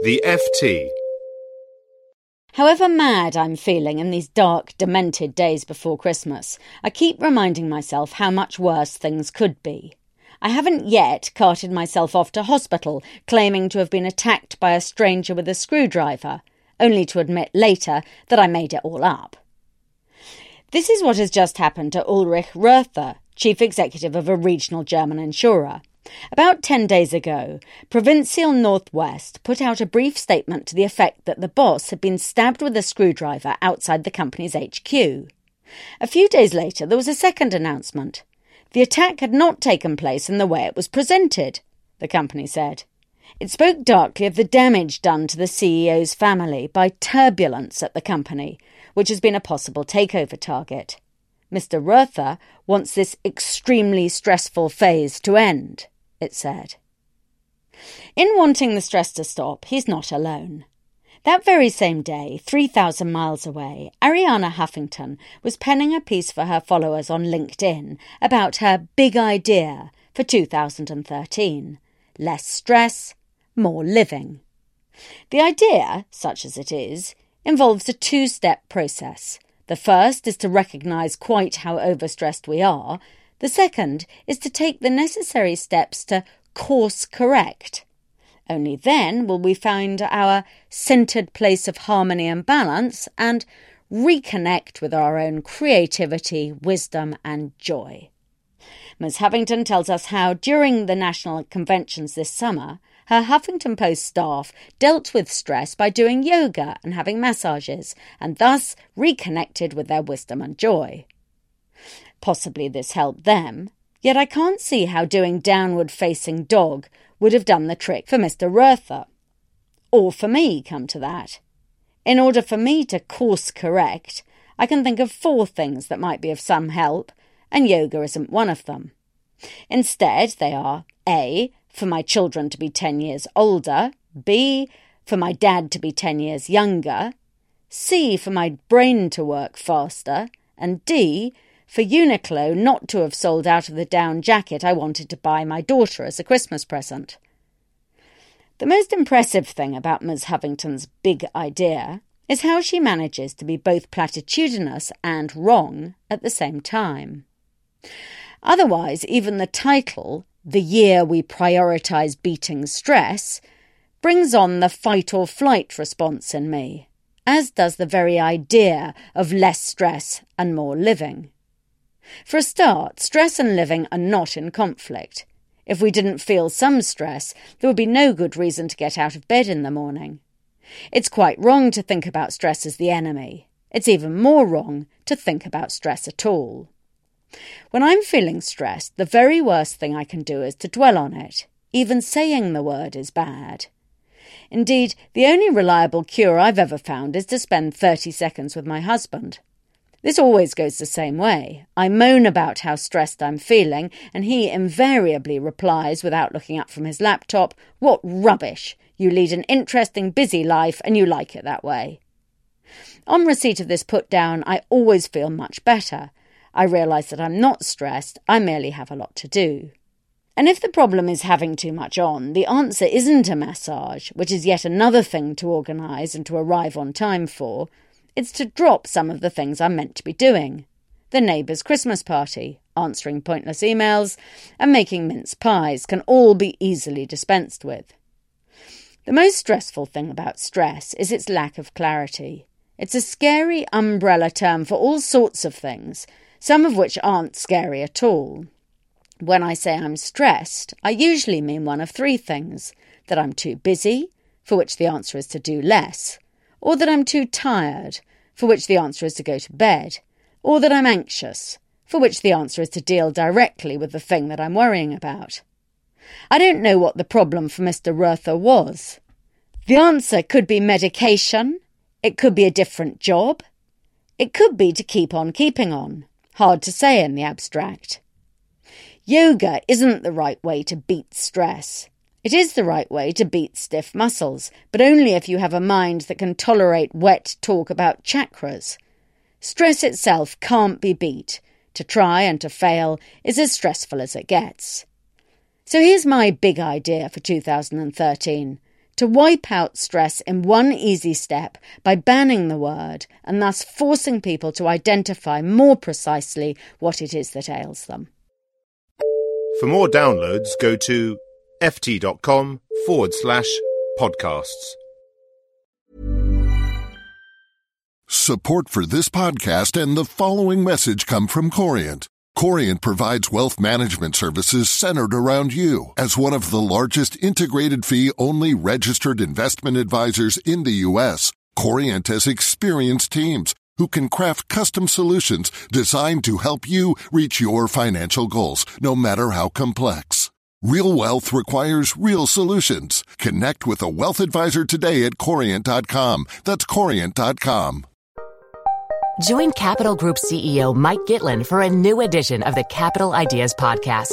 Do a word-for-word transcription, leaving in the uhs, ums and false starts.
The F T. However mad I'm feeling in these dark, demented days before Christmas, I keep reminding myself how much worse things could be. I haven't yet carted myself off to hospital, claiming to have been attacked by a stranger with a screwdriver, only to admit later that I made it all up. This is what has just happened to Ulrich Rüther, chief executive of a regional German insurer. About ten days ago, Provincial Northwest put out a brief statement to the effect that the boss had been stabbed with a screwdriver outside the company's H Q. A few days later, there was a second announcement. The attack had not taken place in the way it was presented, the company said. It spoke darkly of the damage done to the C E O's family by turbulence at the company, which has been a possible takeover target. Mister Rüther wants this extremely stressful phase to end, it said. In wanting the stress to stop, he's not alone. That very same day, three thousand miles away, Arianna Huffington was penning a piece for her followers on LinkedIn about her big idea for two thousand thirteen. Less stress, more living. The idea, such as it is, involves a two-step process. The first is to recognise quite how overstressed we are. The second is to take the necessary steps to course correct. Only then will we find our centred place of harmony and balance and reconnect with our own creativity, wisdom and joy. Miz Huffington tells us how, during the national conventions this summer, her Huffington Post staff dealt with stress by doing yoga and having massages, and thus reconnected with their wisdom and joy. Possibly this helped them, yet I can't see how doing downward-facing dog would have done the trick for Mister Rüther. Or for me, come to that. In order for me to course correct, I can think of four things that might be of some help, and yoga isn't one of them. Instead, they are A, for my children to be ten years older, B, for my dad to be ten years younger, C, for my brain to work faster, and D, for Uniqlo not to have sold out of the down jacket I wanted to buy my daughter as a Christmas present. The most impressive thing about Miz Huffington's big idea is how she manages to be both platitudinous and wrong at the same time. Otherwise, even the title, The Year We Prioritise Beating Stress, brings on the fight-or-flight response in me, as does the very idea of less stress and more living. For a start, stress and living are not in conflict. If we didn't feel some stress, there would be no good reason to get out of bed in the morning. It's quite wrong to think about stress as the enemy. It's even more wrong to think about stress at all. When I'm feeling stressed, the very worst thing I can do is to dwell on it. Even saying the word is bad. Indeed, the only reliable cure I've ever found is to spend thirty seconds with my husband. This always goes the same way. I moan about how stressed I'm feeling, and he invariably replies, without looking up from his laptop, "What rubbish! You lead an interesting, busy life and you like it that way." On receipt of this put-down, I always feel much better. I realise that I'm not stressed, I merely have a lot to do. And if the problem is having too much on, the answer isn't a massage, which is yet another thing to organise and to arrive on time for. It's to drop some of the things I'm meant to be doing. The neighbour's Christmas party, answering pointless emails, and making mince pies can all be easily dispensed with. The most stressful thing about stress is its lack of clarity. It's a scary umbrella term for all sorts of things, some of which aren't scary at all. When I say I'm stressed, I usually mean one of three things: that I'm too busy, for which the answer is to do less, or that I'm too tired, for which the answer is to go to bed, or that I'm anxious, for which the answer is to deal directly with the thing that I'm worrying about. I don't know what the problem for Mister Rüther was. The answer could be medication. It could be a different job. It could be to keep on keeping on. Hard to say in the abstract. Yoga isn't the right way to beat stress. It is the right way to beat stiff muscles, but only if you have a mind that can tolerate wet talk about chakras. Stress itself can't be beat. To try and to fail is as stressful as it gets. So here's my big idea for two thousand thirteen. To wipe out stress in one easy step by banning the word and thus forcing people to identify more precisely what it is that ails them. For more downloads, go to ft.com forward slash podcasts. Support for this podcast and the following message come from Corient. Corient provides wealth management services centered around you. As one of the largest integrated fee-only registered investment advisors in the U S, Corient has experienced teams who can craft custom solutions designed to help you reach your financial goals, no matter how complex. Real wealth requires real solutions. Connect with a wealth advisor today at Corient dot com. That's Corient dot com. Join Capital Group C E O Mike Gitlin for a new edition of the Capital Ideas Podcast.